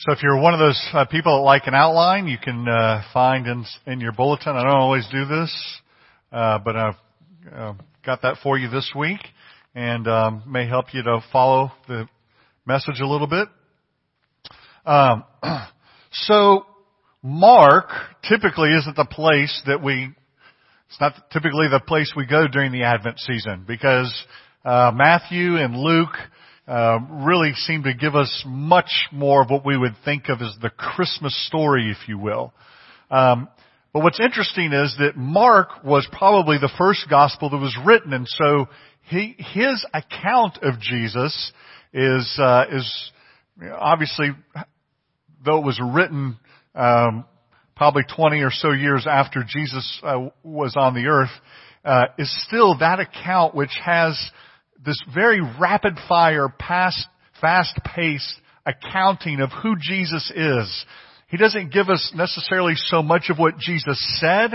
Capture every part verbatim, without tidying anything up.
So if you're one of those uh, people that like an outline, you can uh, find in, in your bulletin. I don't always do this, uh, but I've uh, got that for you this week, and um, may help you to follow the message a little bit. Um, so Mark typically isn't the place that we, it's not typically the place we go during the Advent season, because uh, Matthew and Luke Uh, really seem to give us much more of what we would think of as the Christmas story, if you will. Um, but what's interesting is that Mark was probably the first gospel that was written, and so he, his account of Jesus is uh, is obviously, though it was written um, probably twenty or so years after Jesus uh, was on the earth, uh, is still that account which has this very rapid-fire, fast-paced accounting of who Jesus is. He doesn't give us necessarily so much of what Jesus said,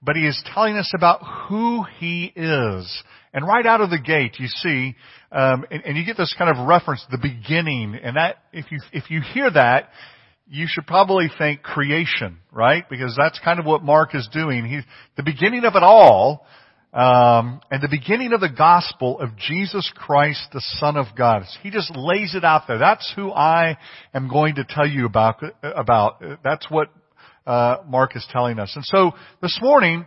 but he is telling us about who he is. And right out of the gate, you see, um, and, and you get this kind of reference, the beginning. And that, if you if you hear that, you should probably think creation, right? Because that's kind of what Mark is doing. He, the beginning of it all. Um, and the beginning of the gospel of Jesus Christ, the Son of God. He just lays it out there. That's who I am going to tell you about. About that's what uh, Mark is telling us. And so this morning,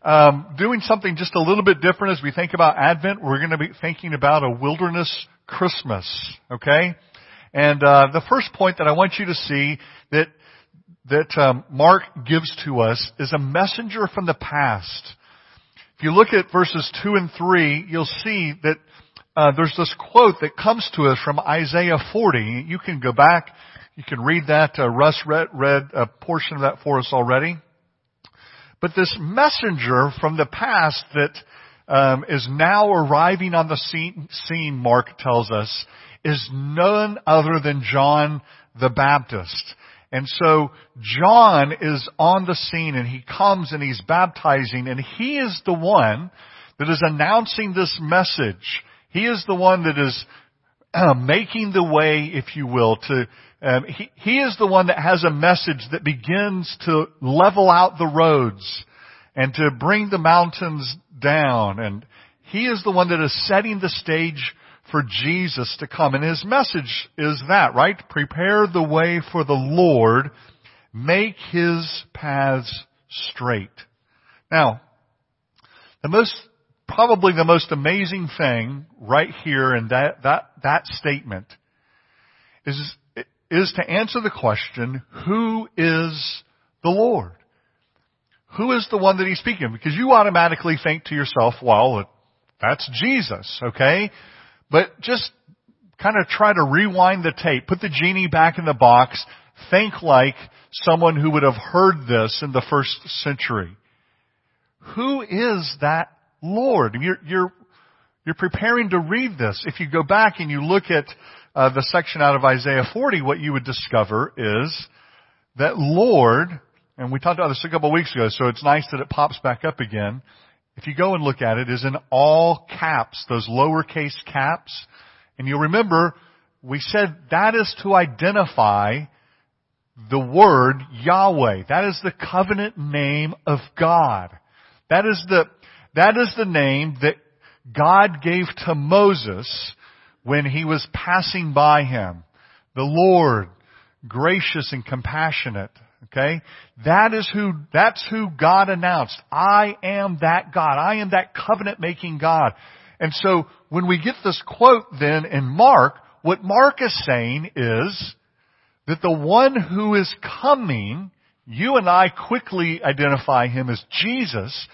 um, doing something just a little bit different as we think about Advent. We're going to be thinking about a wilderness Christmas. Okay, and uh, the first point that I want you to see that that um, Mark gives to us is a messenger from the past. If you look at verses two and three, you'll see that uh, there's this quote that comes to us from Isaiah forty. You can go back. You can read that. Uh, Russ read, read a portion of that for us already. But this messenger from the past that um, is now arriving on the scene, scene, Mark tells us, is none other than John the Baptist. And so John is on the scene, and he comes and he's baptizing, and he is the one that is announcing this message. He is the one that is uh, making the way, if you will. To um, he, he is the one that has a message that begins to level out the roads and to bring the mountains down. And he is the one that is setting the stage for Jesus to come. And his message is that, right? Prepare the way for the Lord. Make his paths straight. Now, the most, probably the most amazing thing right here in that, that, that statement is, is to answer the question, who is the Lord? Who is the one that he's speaking of? Because you automatically think to yourself, well, that's Jesus, okay? But just kind of try to rewind the tape, put the genie back in the box, think like someone who would have heard this in the first century. Who is that Lord? You're, you're, you're preparing to read this. If you go back and you look at uh, the section out of Isaiah forty, what you would discover is that Lord, and we talked about this a couple of weeks ago, so it's nice that it pops back up again. If you go and look at it, is in all caps, those lowercase caps. And you'll remember, we said that is to identify the word Yahweh. That is the covenant name of God. That is the, that is the name that God gave to Moses when he was passing by him. The Lord, gracious and compassionate. Okay? That is who, that's who God announced. I am that God. I am that covenant-making God. And so when we get this quote then in Mark, what Mark is saying is that the one who is coming, you and I quickly identify him as Jesus,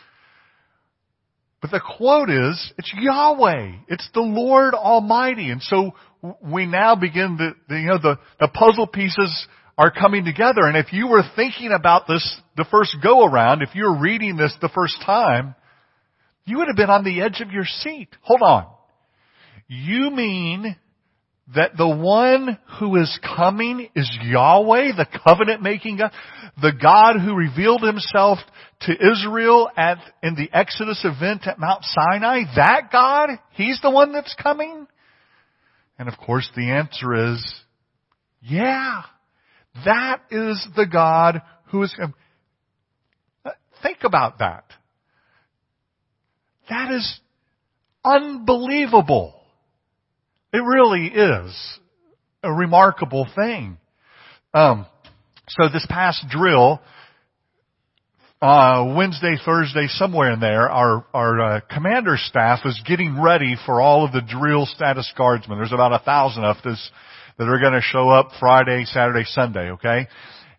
but the quote is, it's Yahweh. It's the Lord Almighty. And so we now begin the, the you know, the, the puzzle pieces are coming together. And if you were thinking about this the first go-around, if you're reading this the first time, you would have been on the edge of your seat. Hold on. You mean that the one who is coming is Yahweh, the covenant-making God, the God who revealed himself to Israel at in the Exodus event at Mount Sinai? That God? He's the one that's coming? And of course the answer is, yeah. That is the God who is... Think about that. That is unbelievable. It really is a remarkable thing. Um, so this past drill, uh, Wednesday, Thursday, somewhere in there, our, our uh, commander staff is getting ready for all of the drill status guardsmen. There's about a thousand of us that are going to show up Friday, Saturday, Sunday, okay?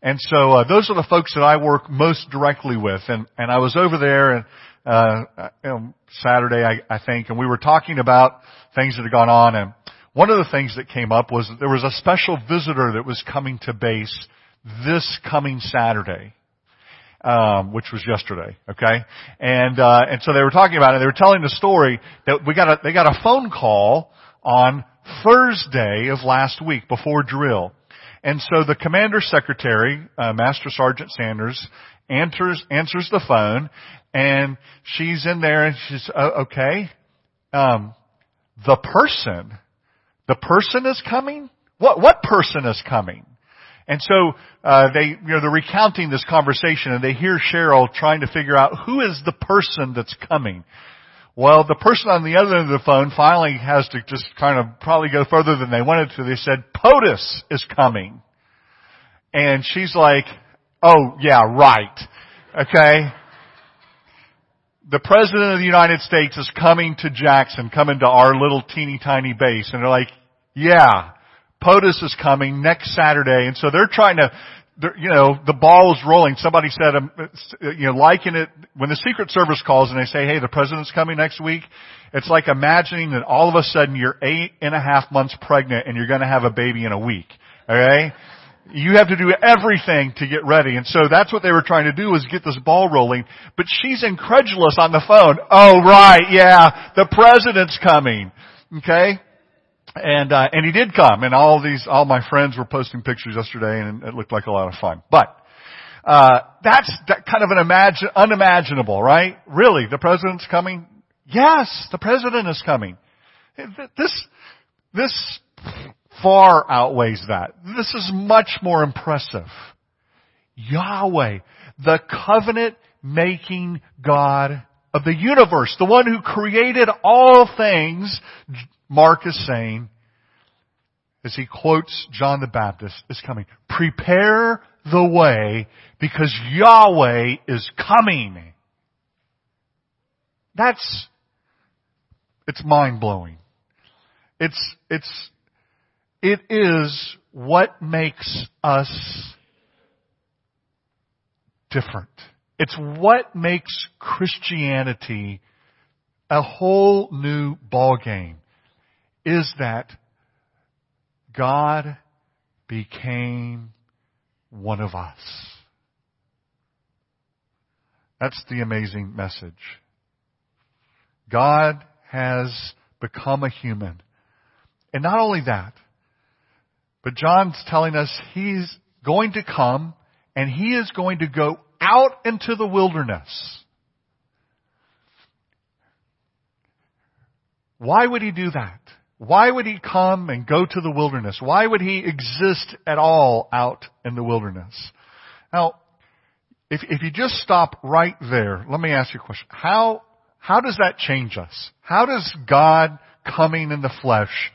And so uh, those are the folks that I work most directly with. And, and I was over there and uh you know, Saturday, I, I think, and we were talking about things that had gone on. And one of the things that came up was that there was a special visitor that was coming to base this coming Saturday, um, which was yesterday. Okay, and uh and so they were talking about it. They were telling the story that we got a they got a phone call on Thursday of last week before drill. And so the commander's secretary, uh, Master Sergeant Sanders, answers answers the phone, and she's in there, and she's uh, okay. Um, the person, the person is coming. What what person is coming? And so uh, they, you know, they're recounting this conversation, and they hear Cheryl trying to figure out who is the person that's coming. Well, the person on the other end of the phone finally has to just kind of probably go further than they wanted to. They said, POTUS is coming. And she's like, oh, yeah, right. Okay. The President of the United States is coming to Jackson, coming to our little teeny tiny base. And they're like, yeah, POTUS is coming next Saturday. And so they're trying to... you know, the ball is rolling. Somebody said, um, you know, liken it, when the Secret Service calls and they say, hey, the president's coming next week, it's like imagining that all of a sudden you're eight and a half months pregnant and you're going to have a baby in a week, okay? You have to do everything to get ready. And so that's what they were trying to do, was get this ball rolling. But she's incredulous on the phone. Oh, right, yeah, the president's coming, okay? And, uh, and he did come, and all these, all my friends were posting pictures yesterday, and it looked like a lot of fun. But, uh, that's that kind of an imagine, unimaginable, right? Really? The president's coming? Yes, the president is coming. This, this far outweighs that. This is much more impressive. Yahweh, the covenant-making God of the universe, the one who created all things, Mark is saying, as he quotes John the Baptist, is coming. Prepare the way, because Yahweh is coming. That's, it's mind-blowing. It's, it's, it is what makes us different. It's what makes Christianity a whole new ballgame. Is that God became one of us. That's the amazing message. God has become a human. And not only that, but John's telling us he's going to come and he is going to go out into the wilderness. Why would he do that? Why would he come and go to the wilderness? Why would he exist at all out in the wilderness? Now, if, if you just stop right there, let me ask you a question. How, how does that change us? How does God coming in the flesh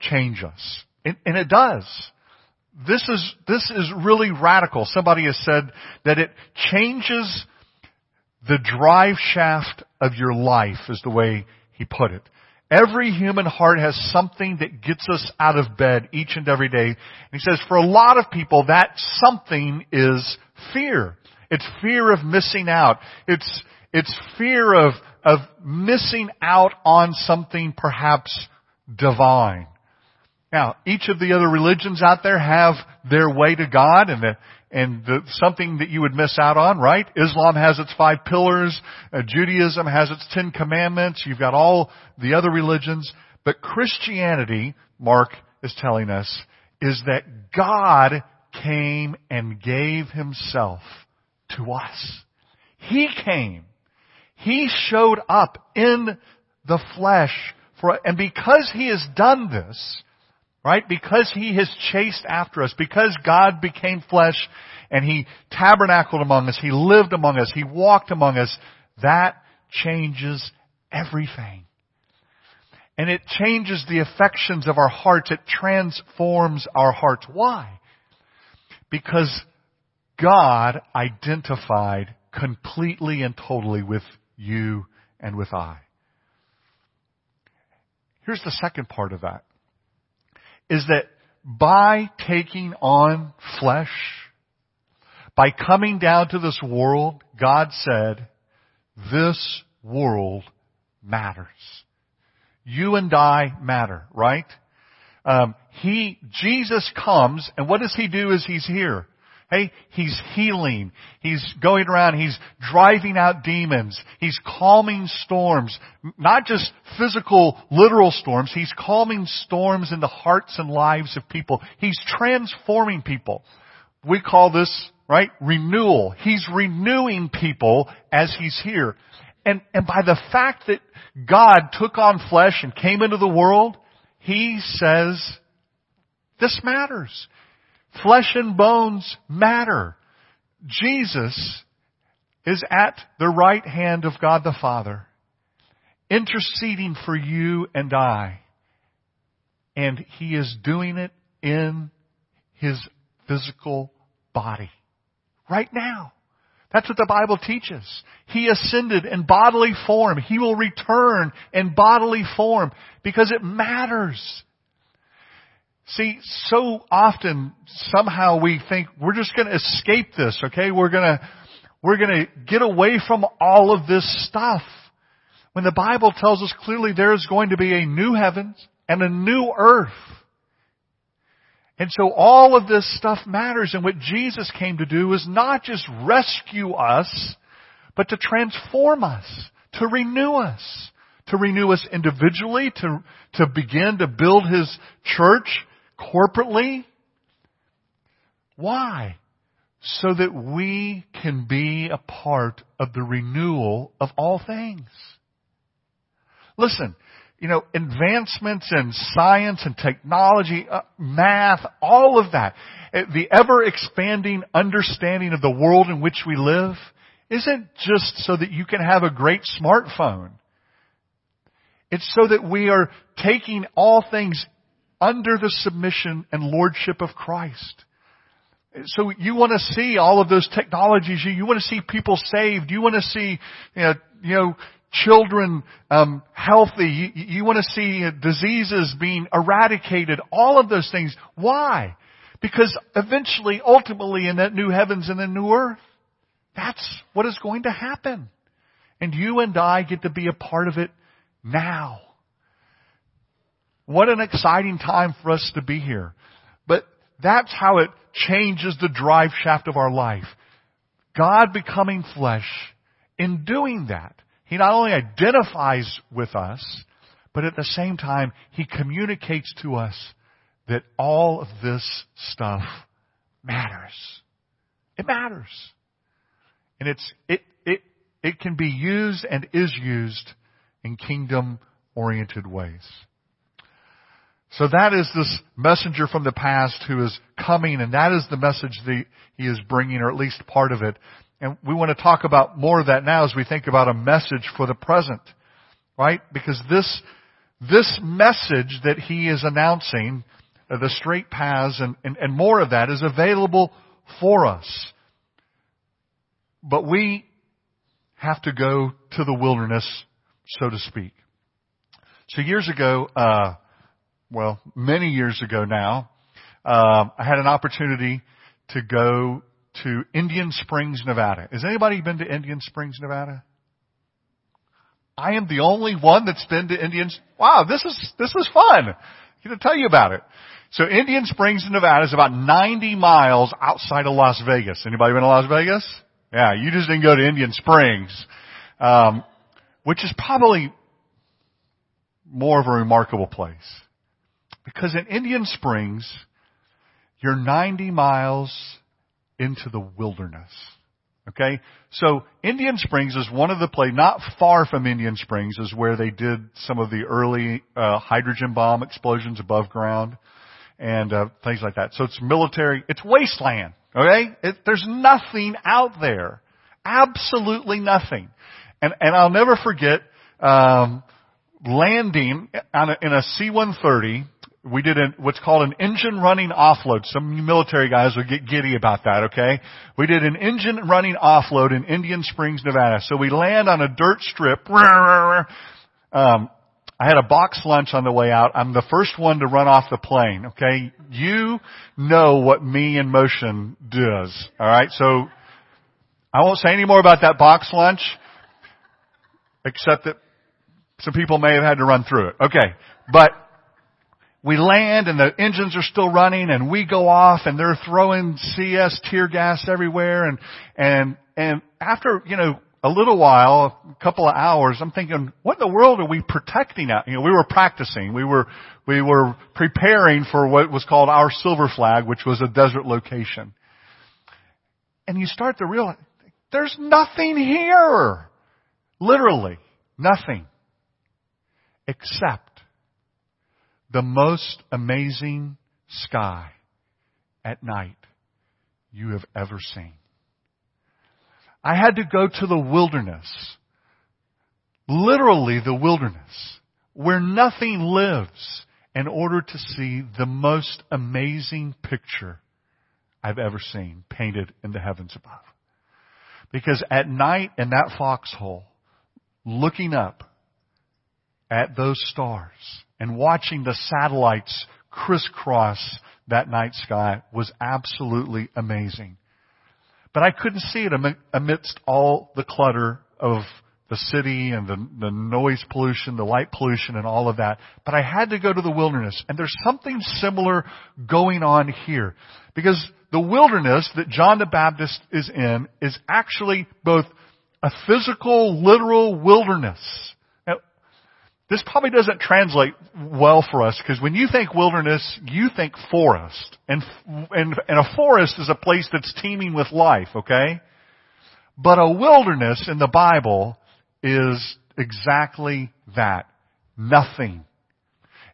change us? And, and it does. This is, this is really radical. Somebody has said that it changes the drive shaft of your life, is the way he put it. Every human heart has something that gets us out of bed each and every day. And he says for a lot of people, that something is fear. It's fear of missing out. It's, it's fear of, of missing out on something perhaps divine. Now, each of the other religions out there have their way to God and the, and the, something that you would miss out on, right? Islam has its five pillars. Uh, Judaism has its Ten Commandments. You've got all the other religions. But Christianity, Mark is telling us, is that God came and gave himself to us. He came. He showed up in the flesh for, and because he has done this, right? Because he has chased after us, because God became flesh and he tabernacled among us, he lived among us, he walked among us, that changes everything. And it changes the affections of our hearts. It transforms our hearts. Why? Because God identified completely and totally with you and with I. Here's the second part of that, is that by taking on flesh, by coming down to this world, God said, this world matters. You and I matter, right? Um, he, Jesus comes, and what does he do as he's here? Hey, he's healing. He's going around. He's driving out demons. He's calming storms. Not just physical, literal storms. He's calming storms in the hearts and lives of people. He's transforming people. We call this, right, renewal. He's renewing people as he's here. And, and by the fact that God took on flesh and came into the world, he says, this matters. Flesh and bones matter. Jesus is at the right hand of God the Father, interceding for you and I. And he is doing it in his physical body right now. That's what the Bible teaches. He ascended in bodily form. He will return in bodily form because it matters. See, so often somehow we think we're just going to escape this, okay? We're going to we're going to get away from all of this stuff. When the Bible tells us clearly there is going to be a new heavens and a new earth. And so all of this stuff matters, and what Jesus came to do is not just rescue us, but to transform us, to renew us, to renew us individually, to, to begin to build his church corporately. Why? So that we can be a part of the renewal of all things. Listen. You know, advancements in science and technology, uh, math, all of that, the ever-expanding understanding of the world in which we live isn't just so that you can have a great smartphone. It's so that we are taking all things under the submission and lordship of Christ. So you want to see all of those technologies. You, you want to see people saved. You want to see, you know, you know, children um, healthy. You, you want to see uh, diseases being eradicated. All of those things. Why? Because eventually, ultimately, in that new heavens and the new earth, that's what is going to happen. And you and I get to be a part of it now. What an exciting time for us to be here. But that's how it changes the drive shaft of our life. God becoming flesh, in doing that, he not only identifies with us, but at the same time, he communicates to us that all of this stuff matters. It matters. And it's, it, it, it can be used and is used in kingdom-oriented ways. So that is this messenger from the past who is coming, and that is the message that he is bringing, or at least part of it. And we want to talk about more of that now as we think about a message for the present, right? Because this, this message that he is announcing, uh, the straight paths and, and, and more of that, is available for us. But we have to go to the wilderness, so to speak. So years ago, uh, well, many years ago now, um, I had an opportunity to go to Indian Springs, Nevada. Has anybody been to Indian Springs, Nevada? I am the only one that's been to Indian. Wow, this is this is fun. I'm going to tell you about it. So Indian Springs, Nevada is about ninety miles outside of Las Vegas. Anybody been to Las Vegas? Yeah, you just didn't go to Indian Springs, um, which is probably more of a remarkable place. Because in Indian Springs, you're ninety miles into the wilderness. Okay? So Indian Springs is one of the places, not far from Indian Springs is where they did some of the early uh, hydrogen bomb explosions above ground. and uh, things like that. So it's military. It's wasteland. Okay, it, there's nothing out there, absolutely nothing. And and I'll never forget um, landing on a, in a C one thirty. We did an, what's called an engine running offload. Some military guys would get giddy about that, okay? We did an engine running offload in Indian Springs, Nevada. So we land on a dirt strip. Um, I had a box lunch on the way out. I'm the first one to run off the plane, okay? You know what me in motion does, all right? So I won't say any more about that box lunch, except that some people may have had to run through it. Okay, but we land and the engines are still running and we go off and they're throwing C S tear gas everywhere. And, and, and after, you know, a little while, a couple of hours, I'm thinking, what in the world are we protecting out? You know, we were practicing. We were, we were preparing for what was called our silver flag, which was a desert location. And you start to realize there's nothing here. Literally nothing except the most amazing sky at night you have ever seen. I had to go to the wilderness, literally the wilderness, where nothing lives, in order to see the most amazing picture I've ever seen painted in the heavens above. Because at night in that foxhole, looking up at those stars and watching the satellites crisscross that night sky was absolutely amazing. But I couldn't see it amidst all the clutter of the city and the, the noise pollution, the light pollution and all of that. But I had to go to the wilderness. And there's something similar going on here. Because the wilderness that John the Baptist is in is actually both a physical, literal wilderness. This probably doesn't translate well for us, because when you think wilderness, you think forest. And, and, and a forest is a place that's teeming with life, okay? But a wilderness in the Bible is exactly that. Nothing.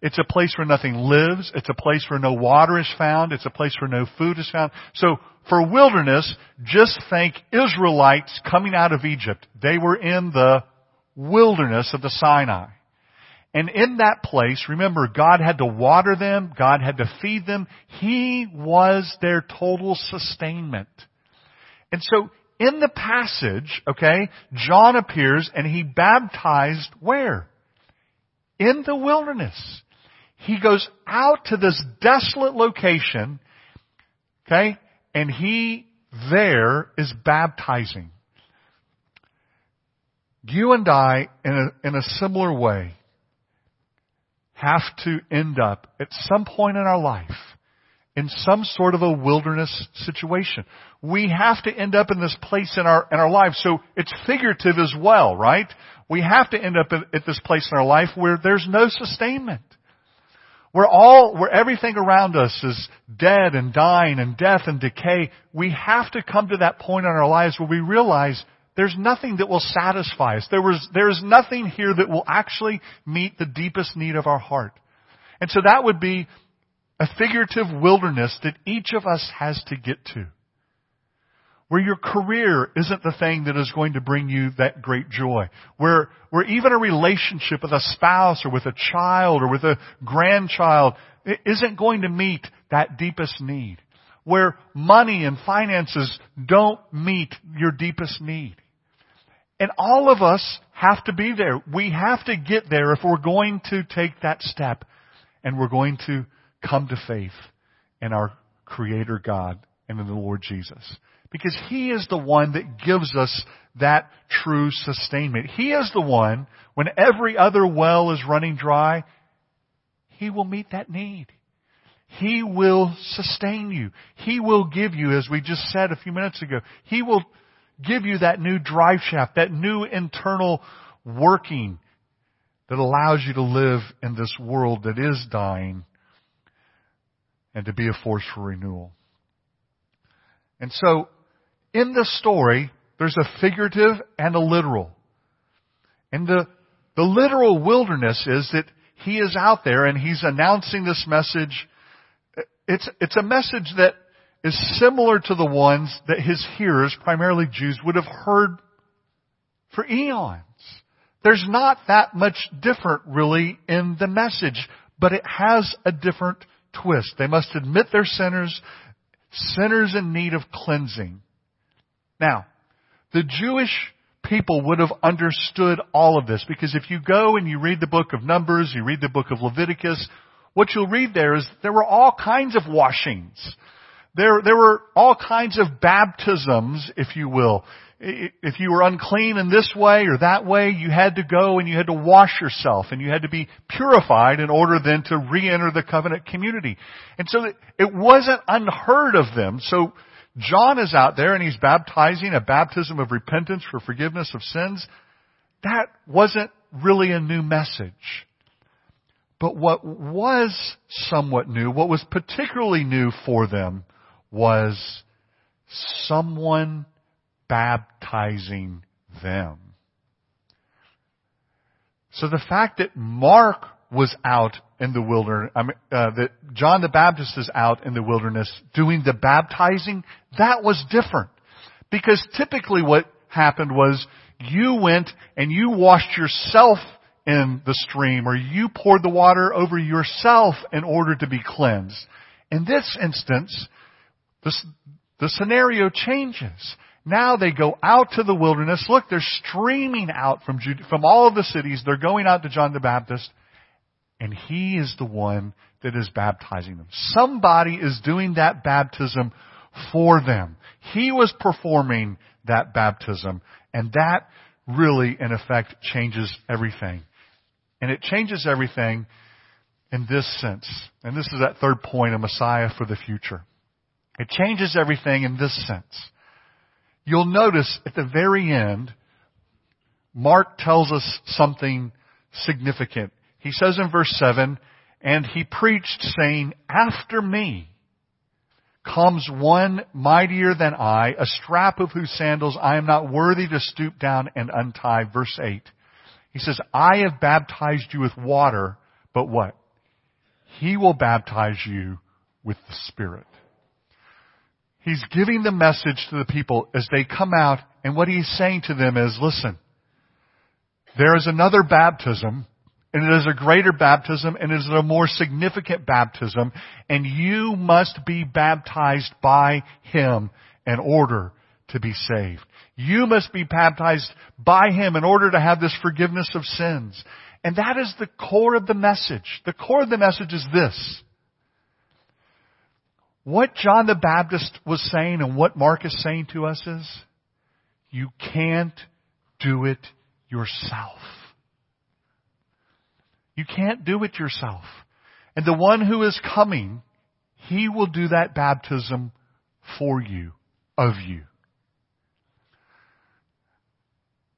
It's a place where nothing lives. It's a place where no water is found. It's a place where no food is found. So for wilderness, just think Israelites coming out of Egypt. They were in the wilderness of the Sinai. And in that place, remember, God had to water them. God had to feed them. He was their total sustainment. And so in the passage, okay, John appears and he baptized where? In the wilderness. He goes out to this desolate location, okay, and he there is baptizing. You and I, in a, in a similar way, have to end up at some point in our life in some sort of a wilderness situation. We have to end up in this place in our in our life. So it's figurative as well, right? We have to end up at this place in our life where there's no sustainment, where all where everything around us is dead and dying and death and decay. We have to come to that point in our lives where we realize there's nothing that will satisfy us. There was, there is nothing here that will actually meet the deepest need of our heart. And so that would be a figurative wilderness that each of us has to get to, where your career isn't the thing that is going to bring you that great joy, where, where even a relationship with a spouse or with a child or with a grandchild isn't going to meet that deepest need, where money and finances don't meet your deepest need. And all of us have to be there. We have to get there if we're going to take that step and we're going to come to faith in our Creator God and in the Lord Jesus. Because He is the one that gives us that true sustainment. He is the one, when every other well is running dry, He will meet that need. He will sustain you. He will give you, as we just said a few minutes ago, He will give you that new drive shaft, that new internal working that allows you to live in this world that is dying and to be a force for renewal. And so, in this story, there's a figurative and a literal. And the, the literal wilderness is that He is out there and He's announcing this message It's, it's a message that is similar to the ones that his hearers, primarily Jews, would have heard for eons. There's not that much different really in the message, but it has a different twist. They must admit they're sinners, sinners in need of cleansing. Now, the Jewish people would have understood all of this, because if you go and you read the book of Numbers, you read the book of Leviticus, what you'll read there is there were all kinds of washings. There, there were all kinds of baptisms, if you will. If you were unclean in this way or that way, you had to go and you had to wash yourself and you had to be purified in order then to re-enter the covenant community. And so it wasn't unheard of them. So John is out there and he's baptizing a baptism of repentance for forgiveness of sins. That wasn't really a new message. But what was somewhat new, what was particularly new for them, was someone baptizing them. So the fact that Mark was out in the wilderness, I mean, uh, that John the Baptist is out in the wilderness doing the baptizing, that was different. Because typically what happened was you went and you washed yourself in the stream, or you poured the water over yourself in order to be cleansed. In this instance, this, the scenario changes. Now they go out to the wilderness. Look, they're streaming out from Jude- from all of the cities. They're going out to John the Baptist, and he is the one that is baptizing them. Somebody is doing that baptism for them. He was performing that baptism, and that really, in effect, changes everything. And it changes everything in this sense. And this is that third point, a Messiah for the future. It changes everything in this sense. You'll notice at the very end, Mark tells us something significant. He says in verse seven, "And he preached, saying, after me comes one mightier than I, a strap of whose sandals I am not worthy to stoop down and untie." Verse eight. He says, "I have baptized you with water, but what? He will baptize you with the Spirit." He's giving the message to the people as they come out, and what he's saying to them is, listen, there is another baptism, and it is a greater baptism, and it is a more significant baptism, and you must be baptized by him in order to be saved. You must be baptized by him in order to have this forgiveness of sins. And that is the core of the message. The core of the message is this. What John the Baptist was saying and what Mark is saying to us is, you can't do it yourself. You can't do it yourself. And the one who is coming, he will do that baptism for you, of you.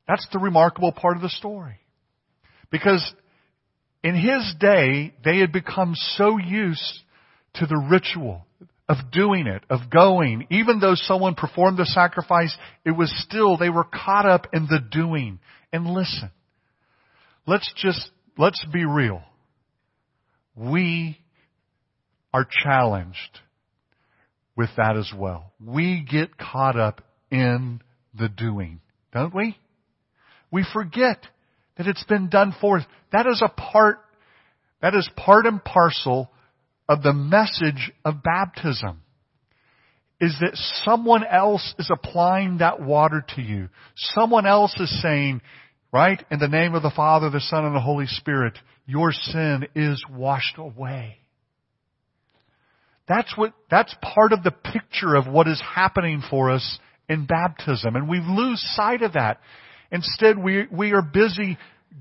That's the remarkable part of the story. Because in his day, they had become so used to the ritual of doing it, of going. Even though someone performed the sacrifice, it was still, they were caught up in the doing. And listen, let's just, let's be real. We are challenged with that as well. We get caught up in the doing, don't we? We forget that it's been done for us. That is a part, that is part and parcel of the message of baptism, is that someone else is applying that water to you. Someone else is saying, right, in the name of the Father, the Son, and the Holy Spirit, your sin is washed away. That's what, that's part of the picture of what is happening for us in baptism. And we lose sight of that. Instead, we, we are busy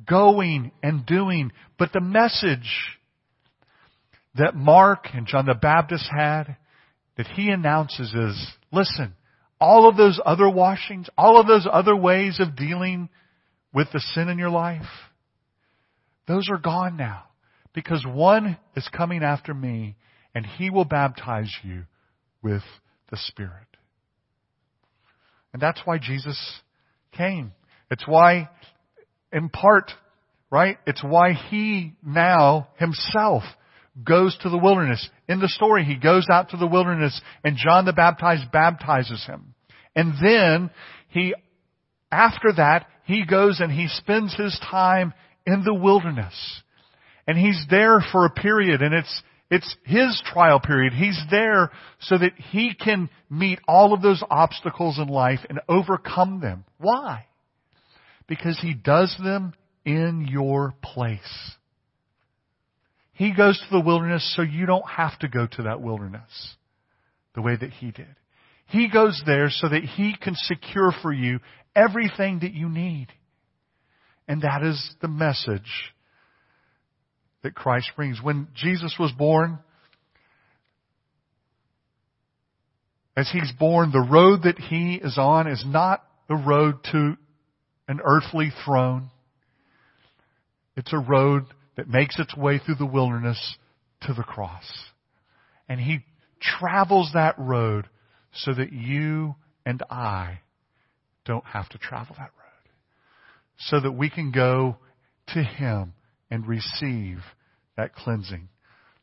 going and doing, but the message that Mark and John the Baptist had, that he announces is, listen, all of those other washings, all of those other ways of dealing with the sin in your life, those are gone now. Because one is coming after me, and he will baptize you with the Spirit. And that's why Jesus came. It's why, in part, right, it's why he now himself goes to the wilderness. In the story, he goes out to the wilderness and John the Baptist baptizes him. And then he, after that, he goes and he spends his time in the wilderness. And he's there for a period, and it's it's his trial period. He's there so that he can meet all of those obstacles in life and overcome them. Why? Because he does them in your place. He goes to the wilderness so you don't have to go to that wilderness the way that he did. He goes there so that he can secure for you everything that you need. And that is the message that Christ brings. When Jesus was born, as he's born, the road that he is on is not the road to an earthly throne. It's a road that makes its way through the wilderness to the cross. And he travels that road so that you and I don't have to travel that road. So that we can go to him and receive that cleansing.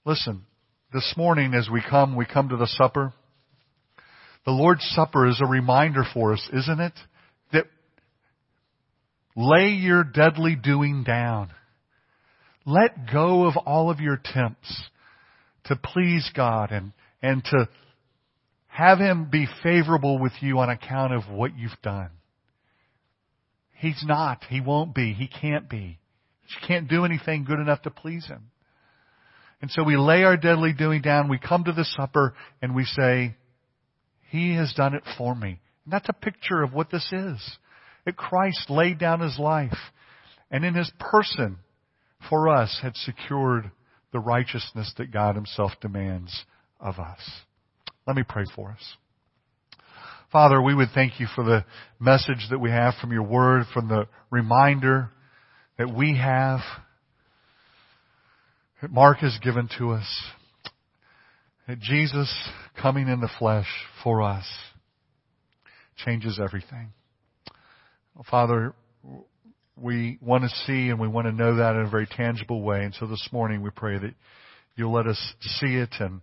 Listen, this morning as we come, we come to the supper. The Lord's Supper is a reminder for us, isn't it? That lay your deadly doing down. Let go of all of your attempts to please God and, and to have him be favorable with you on account of what you've done. He's not. He won't be. He can't be. You can't do anything good enough to please him. And so we lay our deadly doing down. We come to the supper and we say, he has done it for me. And that's a picture of what this is. That Christ laid down his life and in his person for us had secured the righteousness that God himself demands of us. Let me pray for us. Father, we would thank you for the message that we have from your word, from the reminder that we have, that Mark has given to us, that Jesus coming in the flesh for us changes everything. Well, Father, we want to see and we want to know that in a very tangible way. And so this morning we pray that you'll let us see it and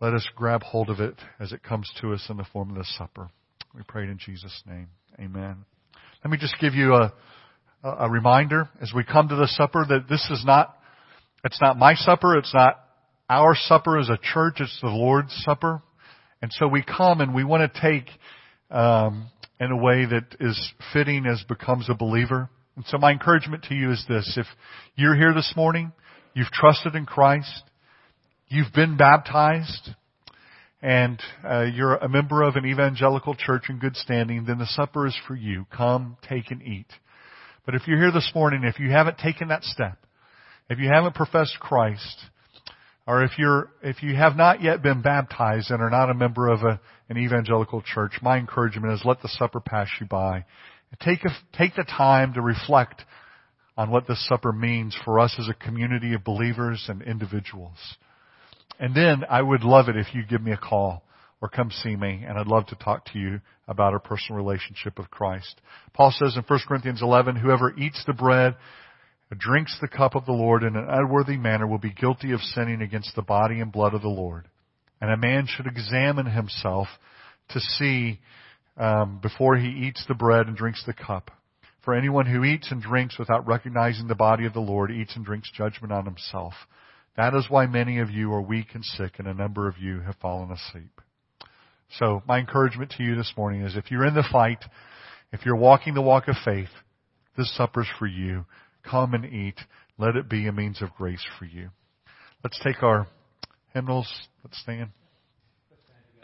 let us grab hold of it as it comes to us in the form of the supper. We pray it in Jesus' name. Amen. Let me just give you a, a reminder as we come to the supper that this is not, it's not my supper. It's not our supper as a church. It's the Lord's Supper. And so we come and we want to take, um, in a way that is fitting as becomes a believer. And so my encouragement to you is this. If you're here this morning, you've trusted in Christ, you've been baptized, and uh, you're a member of an evangelical church in good standing, then the supper is for you. Come, take, and eat. But if you're here this morning, if you haven't taken that step, if you haven't professed Christ, or if you're if you have not yet been baptized and are not a member of a, an evangelical church, my encouragement is let the supper pass you by. Take a, take the time to reflect on what this supper means for us as a community of believers and individuals. And then I would love it if you give me a call or come see me, and I'd love to talk to you about our personal relationship with Christ. Paul says in First Corinthians eleven, whoever eats the bread, drinks the cup of the Lord in an unworthy manner will be guilty of sinning against the body and blood of the Lord. And a man should examine himself to see um, before he eats the bread and drinks the cup. For anyone who eats and drinks without recognizing the body of the Lord eats and drinks judgment on himself. That is why many of you are weak and sick, and a number of you have fallen asleep. So my encouragement to you this morning is if you're in the fight, if you're walking the walk of faith, this supper's for you. Come and eat. Let it be a means of grace for you. Let's take our hymnals. Let's stand.